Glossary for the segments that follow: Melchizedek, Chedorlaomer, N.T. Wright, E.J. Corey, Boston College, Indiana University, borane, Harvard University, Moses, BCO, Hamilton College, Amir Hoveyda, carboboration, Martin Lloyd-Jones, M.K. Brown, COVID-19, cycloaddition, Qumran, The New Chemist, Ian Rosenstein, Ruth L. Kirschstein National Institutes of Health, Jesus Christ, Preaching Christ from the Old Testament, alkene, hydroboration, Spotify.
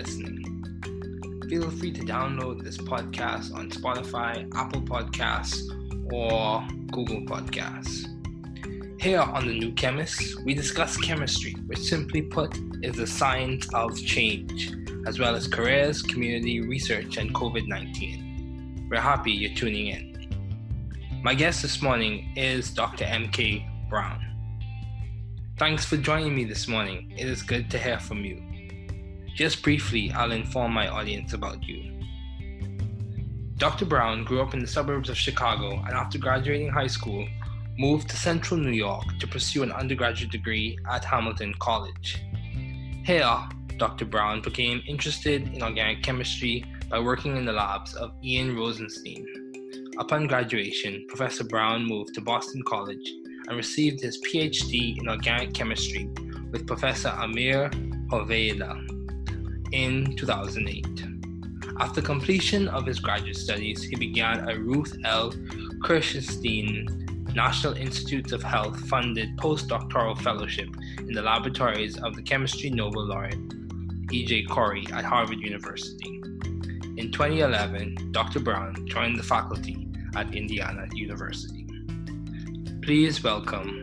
listening. Feel free to download this podcast on Spotify, Apple Podcasts, or Google Podcasts. Here on The New Chemist, we discuss chemistry, which simply put is the science of change, as well as careers, community research, and COVID-19. We're happy you're tuning in. My guest this morning is Dr. M.K. Brown. Thanks for joining me this morning. It is good to hear from you. Just briefly, I'll inform my audience about you. Dr. Brown grew up in the suburbs of Chicago and after graduating high school, moved to central New York to pursue an undergraduate degree at Hamilton College. Here, Dr. Brown became interested in organic chemistry by working in the labs of Ian Rosenstein. Upon graduation, Professor Brown moved to Boston College and received his PhD in organic chemistry with Professor Amir Hoveyda in 2008. After completion of his graduate studies, he began a Ruth L. Kirschstein National Institutes of Health funded postdoctoral fellowship in the laboratories of the chemistry Nobel laureate E.J. Corey at Harvard University. In 2011, Dr. Brown joined the faculty at Indiana University. Please welcome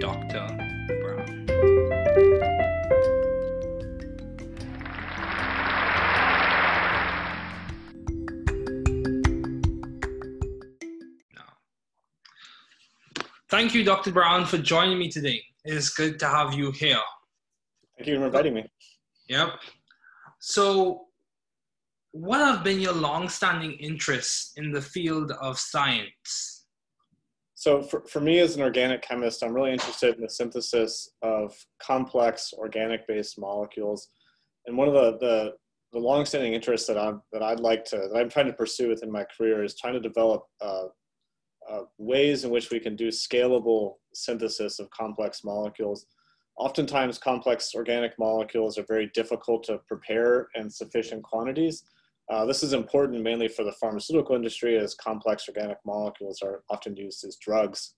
Dr. Brown. Thank you, Dr. Brown, for joining me today. It is good to have you here. Thank you for inviting me. Yep. So, what have been your long-standing interests in the field of science? So, for me as an organic chemist, I'm really interested in the synthesis of complex organic-based molecules. And one of the long-standing interests that I'm trying to pursue within my career is trying to develop ways in which we can do scalable synthesis of complex molecules. Oftentimes, complex organic molecules are very difficult to prepare in sufficient quantities. This is important mainly for the pharmaceutical industry, as complex organic molecules are often used as drugs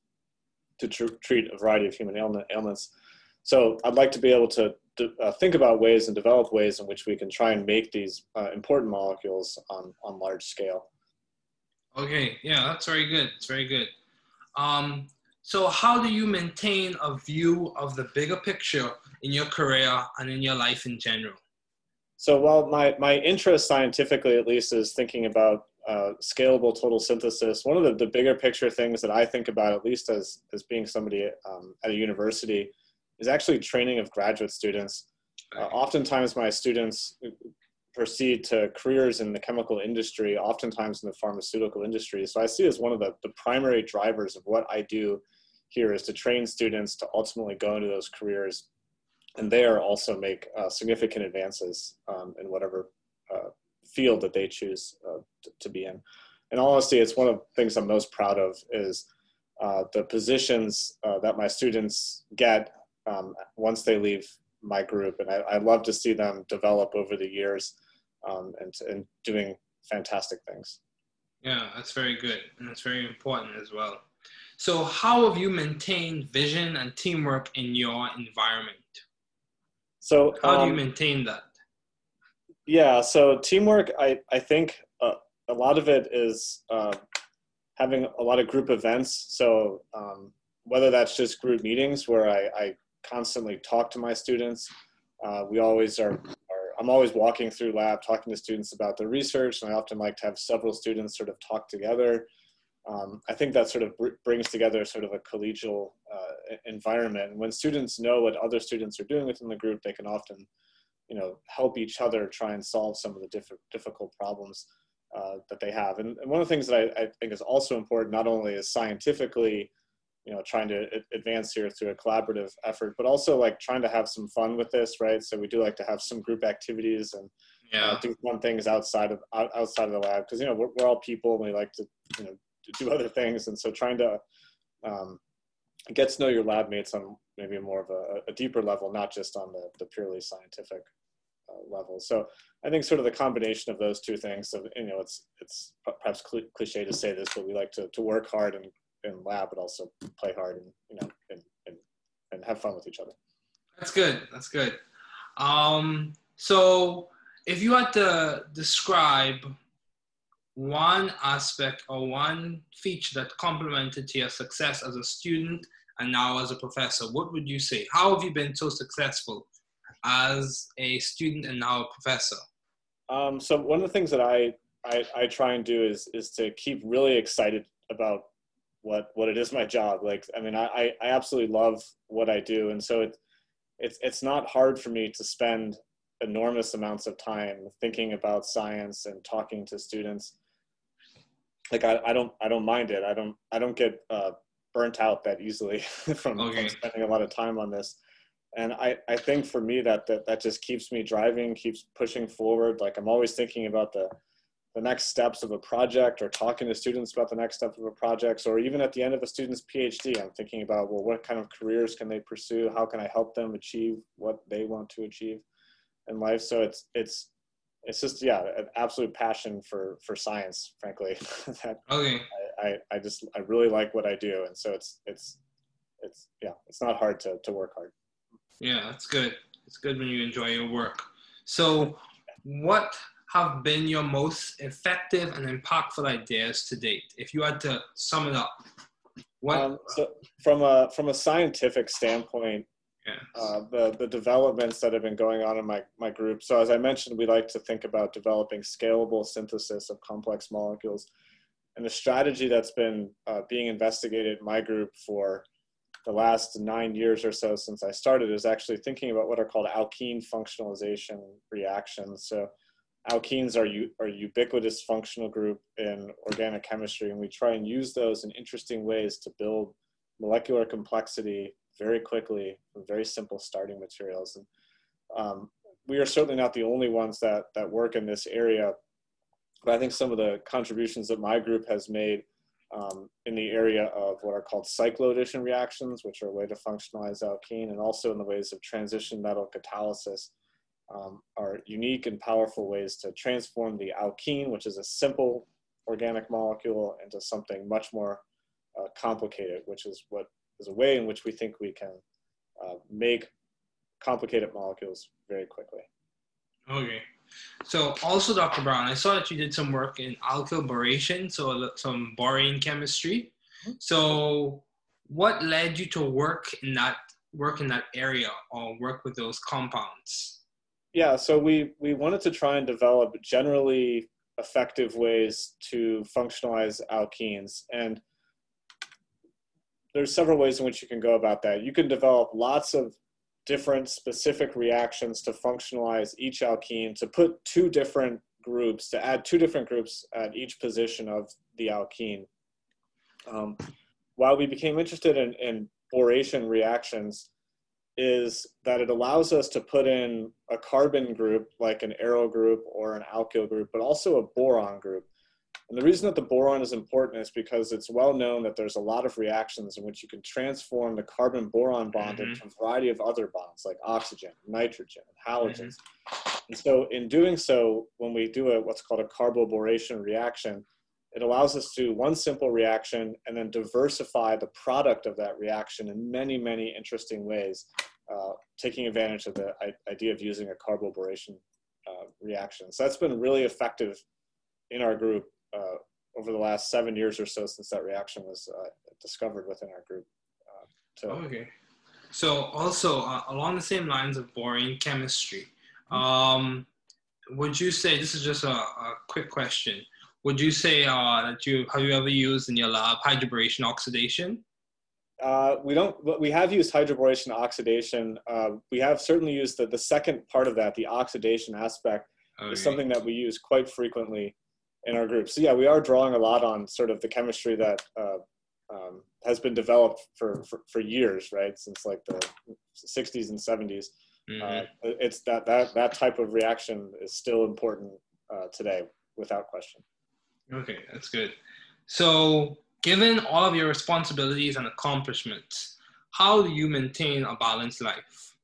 to treat a variety of human ailments. So I'd like to be able to think about ways and develop ways in which we can try and make these important molecules on large scale. Okay, yeah, that's very good. It's very good. So how do you maintain a view of the bigger picture in your career and in your life in general? So while my interest scientifically, at least, is thinking about scalable total synthesis, one of the bigger picture things that I think about, at least as being somebody at a university, is actually training of graduate students. Oftentimes my students proceed to careers in the chemical industry, oftentimes in the pharmaceutical industry. So I see as one of the primary drivers of what I do here is to train students to ultimately go into those careers and there also make significant advances in whatever field that they choose to be in. In all honesty, it's one of the things I'm most proud of is the positions that my students get once they leave my group, and I love to see them develop over the years and doing fantastic things. Yeah, that's very good, and that's very important as well. So how have you maintained vision and teamwork in your environment? So how do you maintain that? Yeah, so teamwork, I think a lot of it is having a lot of group events. So whether that's just group meetings where I constantly talk to my students. We always I'm always walking through lab, talking to students about their research, and I often like to have several students sort of talk together. I think that sort of brings together sort of a collegial environment. And when students know what other students are doing within the group, they can often, help each other try and solve some of the difficult problems that they have. And one of the things that I think is also important, not only is scientifically trying to advance here through a collaborative effort, but also like trying to have some fun with this, right? So we do like to have some group activities and do fun things outside of the lab, because we're all people and we like to do other things, and so trying to get to know your lab mates on maybe more of a deeper level, not just on the purely scientific level. So I think sort of the combination of those two things. So it's perhaps cliche to say this, but we like to work hard and in lab, but also play hard and and have fun with each other. That's good. So If you had to describe one aspect or one feature that complemented to your success as a student and now as a professor, what would you say? How have you been so successful as a student and now a professor? So one of the things that I try and do is to keep really excited about what it is my job. Like, I mean, I absolutely love what I do. And so it's not hard for me to spend enormous amounts of time thinking about science and talking to students. Like, I don't mind it. I don't get burnt out that easily from spending a lot of time on this. And I think for me that just keeps me driving, keeps pushing forward. Like, I'm always thinking about the next steps of a project, or talking to students about the next step of a project, or even at the end of a student's PhD, I'm thinking about, well, what kind of careers can they pursue? How can I help them achieve what they want to achieve in life? So it's just, yeah, an absolute passion for science, frankly. I really like what I do. And so it's not hard to work hard. Yeah, that's good. It's good when you enjoy your work. So what have been your most effective and impactful ideas to date? If you had to sum it up, what? So from a scientific standpoint, yeah. The developments that have been going on in my group. So as I mentioned, we like to think about developing scalable synthesis of complex molecules, and the strategy that's been being investigated in my group for the last 9 years or so since I started is actually thinking about what are called alkene functionalization reactions. So alkenes are ubiquitous functional group in organic chemistry, and we try and use those in interesting ways to build molecular complexity very quickly from very simple starting materials. And we are certainly not the only ones that work in this area, but I think some of the contributions that my group has made in the area of what are called cycloaddition reactions, which are a way to functionalize alkene, and also in the ways of transition metal catalysis, are unique and powerful ways to transform the alkene, which is a simple organic molecule, into something much more complicated, which is what is a way in which we think we can make complicated molecules very quickly. Okay. So also, Dr. Brown, I saw that you did some work in alkyl boration, so some borane chemistry. So what led you to work in that area, or work with those compounds? Yeah, so we wanted to try and develop generally effective ways to functionalize alkenes. And there's several ways in which you can go about that. You can develop lots of different specific reactions to functionalize each alkene, to put add two different groups at each position of the alkene. Why we became interested in boration reactions is that it allows us to put in a carbon group, like an aryl group or an alkyl group, but also a boron group. And the reason that the boron is important is because it's well known that there's a lot of reactions in which you can transform the carbon-boron bond into a variety of other bonds, like oxygen, nitrogen, and halogens. And so in doing so, when we do what's called a carboboration reaction, it allows us to do one simple reaction and then diversify the product of that reaction in many, many interesting ways, taking advantage of the idea of using a carboboration reaction. So that's been really effective in our group over the last 7 years or so since that reaction was discovered within our group. Okay. So also along the same lines of borane chemistry, would you say, this is just a quick question, would you say that have you ever used in your lab hydroboration oxidation? We have used hydroboration oxidation. We have certainly used the second part of that, the oxidation aspect, is something that we use quite frequently in our group. So yeah, we are drawing a lot on sort of the chemistry that has been developed for years, right? Since like the 60s and 70s. It's that type of reaction is still important today, without question. Okay, that's good. So given all of your responsibilities and accomplishments, how do you maintain a balanced life?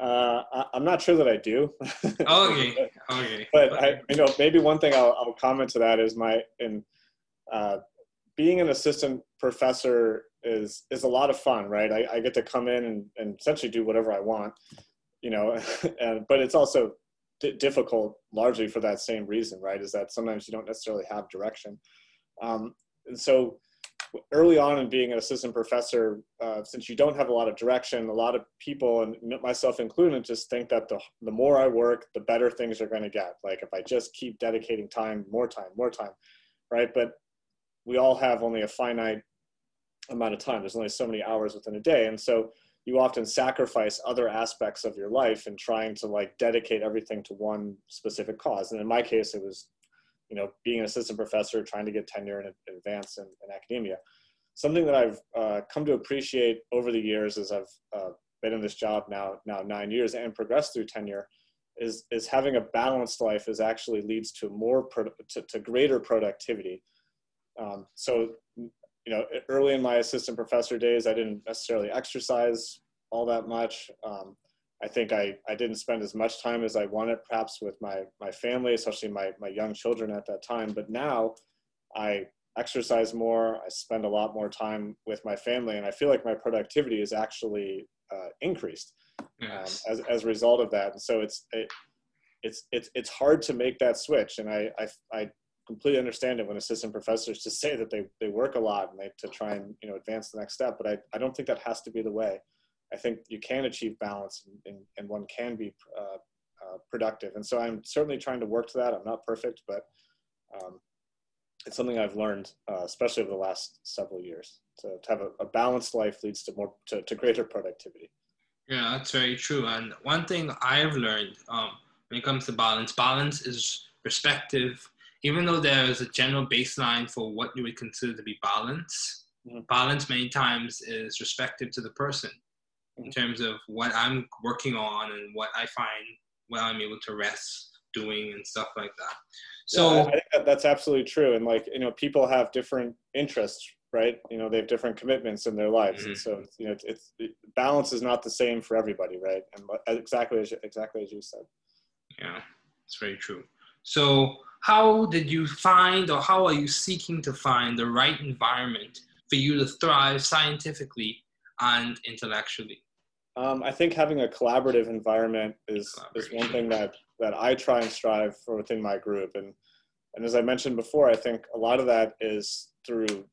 I'm not sure that I do. Okay. But maybe one thing I'll comment to that is being an assistant professor is a lot of fun, right? I get to come in and essentially do whatever I want, but it's also difficult largely for that same reason, right? Is that sometimes you don't necessarily have direction. And so early on in being an assistant professor, since you don't have a lot of direction, a lot of people, and myself included, just think that the more I work, the better things are going to get. Like if I just keep dedicating time, more time, right? But we all have only a finite amount of time. There's only so many hours within a day. And so you often sacrifice other aspects of your life in trying to like dedicate everything to one specific cause. And in my case, it was, you know, being an assistant professor, trying to get tenure and advance in academia. Something that I've come to appreciate over the years as I've been in this job now 9 years and progressed through tenure is having a balanced life is actually leads to more, to greater productivity. So, you know, early in my assistant professor days, I didn't necessarily exercise all that much. I think I didn't spend as much time as I wanted, perhaps with my family, especially my young children at that time. But now I exercise more, I spend a lot more time with my family, and I feel like my productivity is actually increased as a result of that. And so it's hard to make that switch. And I completely understand it when assistant professors just say that they work a lot and to try and, you know, advance the next step. But I don't think that has to be the way. I think you can achieve balance and one can be productive. And so I'm certainly trying to work to that. I'm not perfect, but it's something I've learned, especially over the last several years. So to have a balanced life leads to more, to greater productivity. Yeah, that's very true. And one thing I've learned when it comes to balance is perspective. Even though there is a general baseline for what you would consider to be balance, balance many times is respective to the person in terms of what I'm working on and what I find, what I'm able to rest doing and stuff like that. So yeah, I think that's absolutely true. And like, you know, people have different interests, right? You know, they have different commitments in their lives. And so, you know, balance is not the same for everybody, right? And exactly as you said. Yeah, it's very true. So how did you find, or how are you seeking to find the right environment for you to thrive scientifically and intellectually? I think having a collaborative environment is one thing that I try and strive for within my group. And as I mentioned before, I think a lot of that is through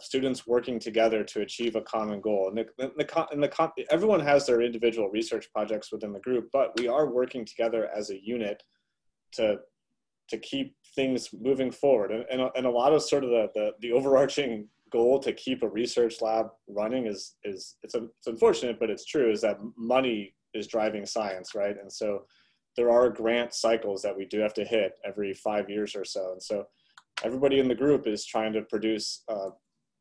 students working together to achieve a common goal. And everyone has their individual research projects within the group, but we are working together as a unit to keep things moving forward. And a lot of sort of the overarching goal to keep a research lab running it's unfortunate, but it's true, is that money is driving science, right? And so there are grant cycles that we do have to hit every 5 years or so. And so everybody in the group is trying to produce,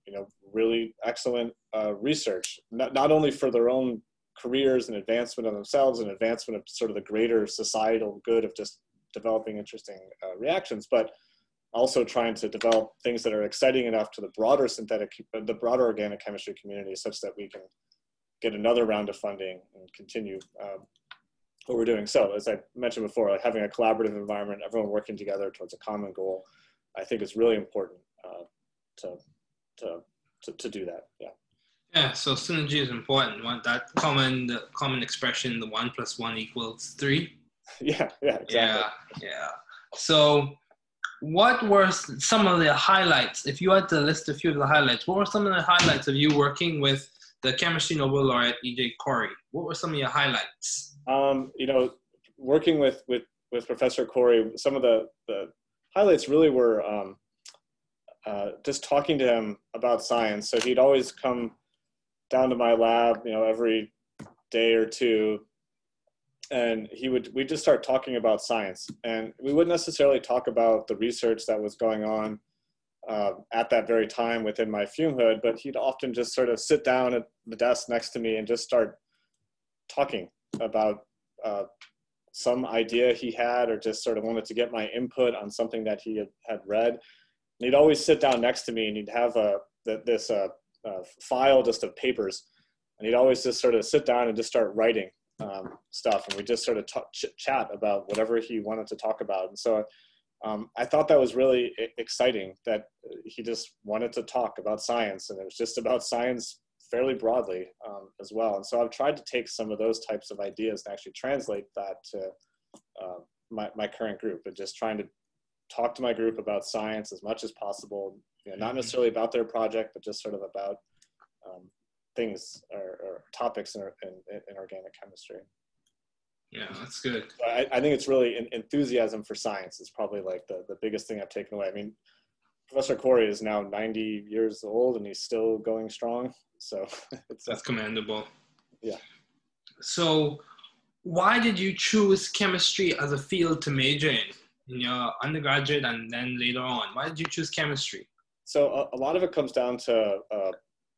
you know, really excellent research, not only for their own careers and advancement of themselves and advancement of sort of the greater societal good of just developing interesting reactions, but also trying to develop things that are exciting enough to the broader organic chemistry community, such that we can get another round of funding and continue what we're doing. So as I mentioned before, like having a collaborative environment, everyone working together towards a common goal, I think is really important to do that. Yeah. Yeah. So synergy is important. That common expression, the 1 + 1 = 3. Yeah, exactly. Yeah. So what were some of the highlights? If you had to list a few of the highlights, what were some of the highlights of you working with the Chemistry Nobel Laureate, E.J. Corey? What were some of your highlights? You know, working with Professor Corey, some of the highlights really were just talking to him about science. So he'd always come down to my lab, you know, every day or two. And we'd just start talking about science, and we wouldn't necessarily talk about the research that was going on at that very time within my fume hood, but he'd often just sort of sit down at the desk next to me and just start talking about some idea he had, or just sort of wanted to get my input on something that he had read. And he'd always sit down next to me, and he'd have this file just of papers, and he'd always just sort of sit down and just start writing stuff, and we just sort of chat about whatever he wanted to talk about. And so I thought that was really exciting, that he just wanted to talk about science, and it was just about science fairly broadly as well. And so I've tried to take some of those types of ideas and actually translate that to my current group, and just trying to talk to my group about science as much as possible, you know, not necessarily about their project, but just sort of about things or topics in organic chemistry. Yeah, that's good. So I think it's really enthusiasm for science is probably like the biggest thing I've taken away. I mean, Professor Corey is now 90 years old and he's still going strong. So that's commendable. Yeah. So why did you choose chemistry as a field to major in your undergraduate and then later on? Why did you choose chemistry? So a lot of it comes down to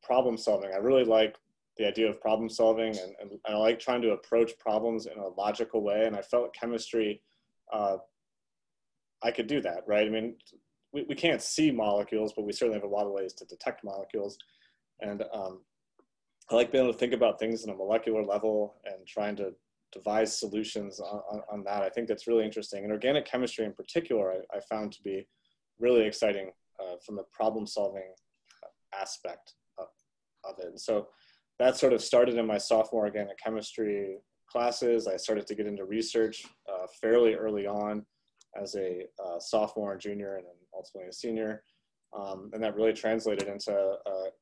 problem solving. I really like the idea of problem solving, and I like trying to approach problems in a logical way. And I felt chemistry, I could do that, right? I mean, we can't see molecules, but we certainly have a lot of ways to detect molecules. And I like being able to think about things on a molecular level and trying to devise solutions on that. I think that's really interesting. And organic chemistry in particular, I found to be really exciting from the problem solving aspect of it. And so that sort of started in my sophomore organic chemistry classes. I started to get into research fairly early on as a sophomore and junior, and then ultimately a senior. And that really translated into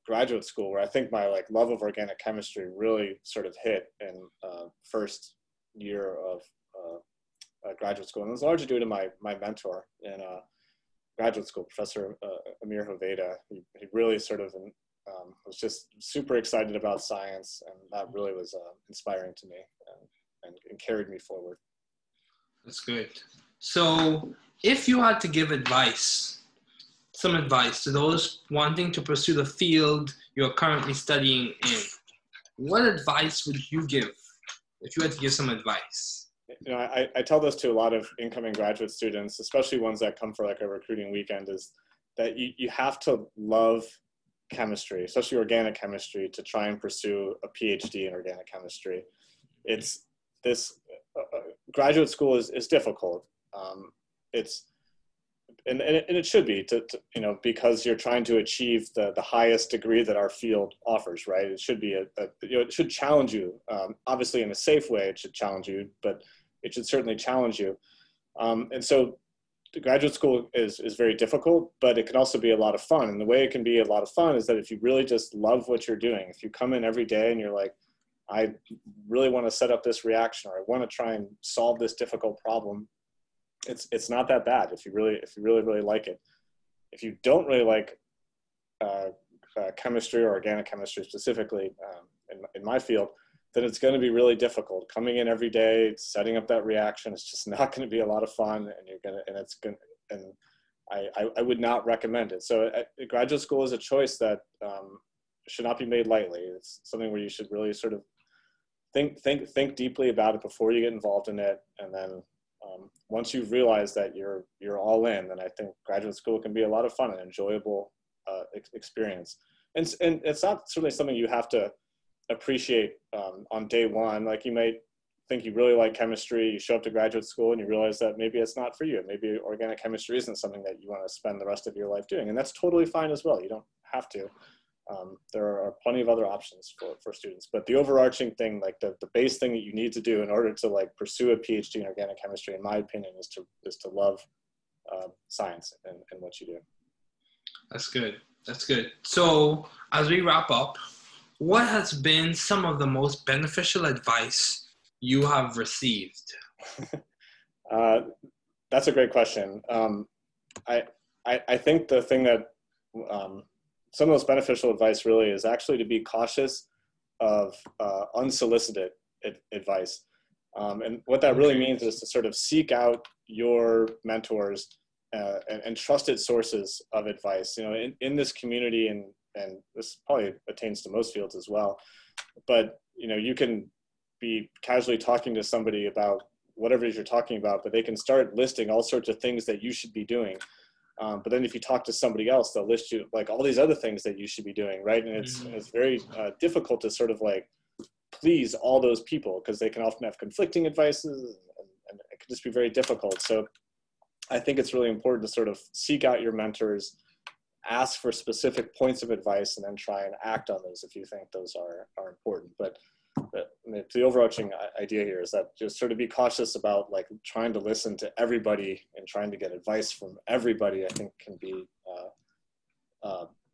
graduate school, where I think my love of organic chemistry really sort of hit in first year of graduate school. And it was largely due to my mentor in graduate school, Professor Amir Hoveyda. He really sort of was just super excited about science, and that really was inspiring to me and carried me forward. That's good. So if you had to give advice, some advice to those wanting to pursue the field you're currently studying in, what advice would you give if you had to give some advice? You know, I tell this to a lot of incoming graduate students, especially ones that come for a recruiting weekend, is that you have to love chemistry, especially organic chemistry, to try and pursue a PhD in organic chemistry. It's this graduate school is difficult. It's and it should be to you know, because you're trying to achieve the highest degree that our field offers, right? It should be you know, it should challenge you. Obviously in a safe way, it should challenge you, but it should certainly challenge you. And so the graduate school is very difficult, but it can also be a lot of fun. And the way it can be a lot of fun is that if you really just love what you're doing, if you come in every day and you're like, I really want to set up this reaction, or I want to try and solve this difficult problem, it's not that bad if you really, really like it. If you don't really like chemistry or organic chemistry specifically in my field, then it's going to be really difficult. Coming in every day, setting up that reaction, it's just not going to be a lot of fun, and I would not recommend it. So graduate school is a choice that should not be made lightly. It's something where you should really sort of think deeply about it before you get involved in it, and then once you've realized that you're all in, then I think graduate school can be a lot of fun and enjoyable experience. And it's not certainly something you have to appreciate on day one. Like, you may think you really like chemistry, you show up to graduate school and you realize that maybe it's not for you. Maybe organic chemistry isn't something that you want to spend the rest of your life doing. And that's totally fine as well. You don't have to. There are plenty of other options for students, but the overarching thing, like the base thing that you need to do in order to pursue a PhD in organic chemistry, in my opinion, is to love science and what you do. That's good. That's good. So as we wrap up, what has been some of the most beneficial advice you have received? That's a great question. I think the thing that, some of those beneficial advice really is actually to be cautious of unsolicited advice. And what that really means is to sort of seek out your mentors and trusted sources of advice. You know, in this community, and this probably attains to most fields as well, but you know, you can be casually talking to somebody about whatever it is you're talking about, but they can start listing all sorts of things that you should be doing. But then if you talk to somebody else, they'll list you all these other things that you should be doing, right? And it's very difficult to sort of please all those people, because they can often have conflicting advices, and it can just be very difficult. So I think it's really important to sort of seek out your mentors, ask for specific points of advice, and then try and act on those if you think those are important. But the overarching idea here is that just sort of be cautious about like trying to listen to everybody and trying to get advice from everybody, I think can be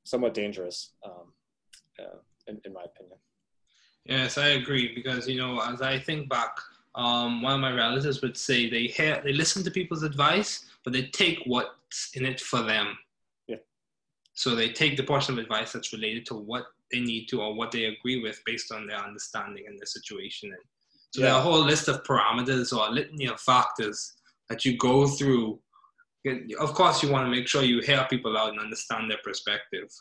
somewhat dangerous in my opinion. Yes, I agree, because, you know, as I think back, one of my relatives would say they listen to people's advice, but they take what's in it for them. Yeah. So they take the portion of advice that's related to what they need to or what they agree with based on their understanding and their situation. And so there are a whole list of parameters or a litany of factors that you go through. Of course, you want to make sure you hear people out and understand their perspective,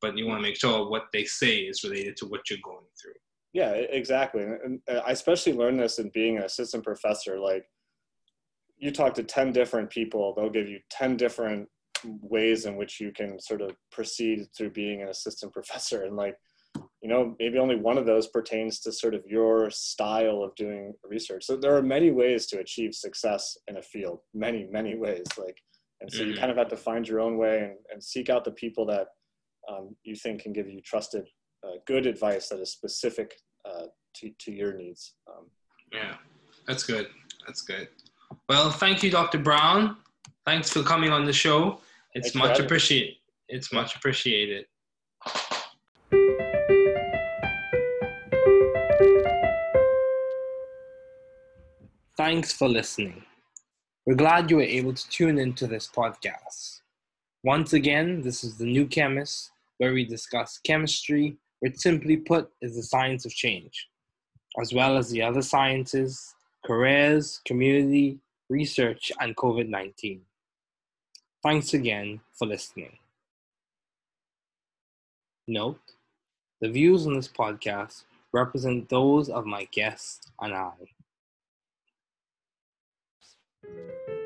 but you want to make sure what they say is related to what you're going through. Yeah, exactly. And I especially learned this in being an assistant professor. Like, you talk to 10 different people, they'll give you 10 different ways in which you can sort of proceed through being an assistant professor. And like, you know, maybe only one of those pertains to sort of your style of doing research. So there are many ways to achieve success in a field, many, many ways. Like, and so you kind of have to find your own way and seek out the people that you think can give you trusted good advice that is specific to your needs. Yeah, that's good. That's good. Well, thank you, Dr. Brown. Thanks for coming on the show. It's much appreciated. It's much appreciated. Thanks for listening. We're glad you were able to tune into this podcast. Once again, this is The New Chemist, where we discuss chemistry, which simply put is the science of change, as well as the other sciences, careers, community, research, and COVID-19. Thanks again for listening. Note, the views on this podcast represent those of my guests and I.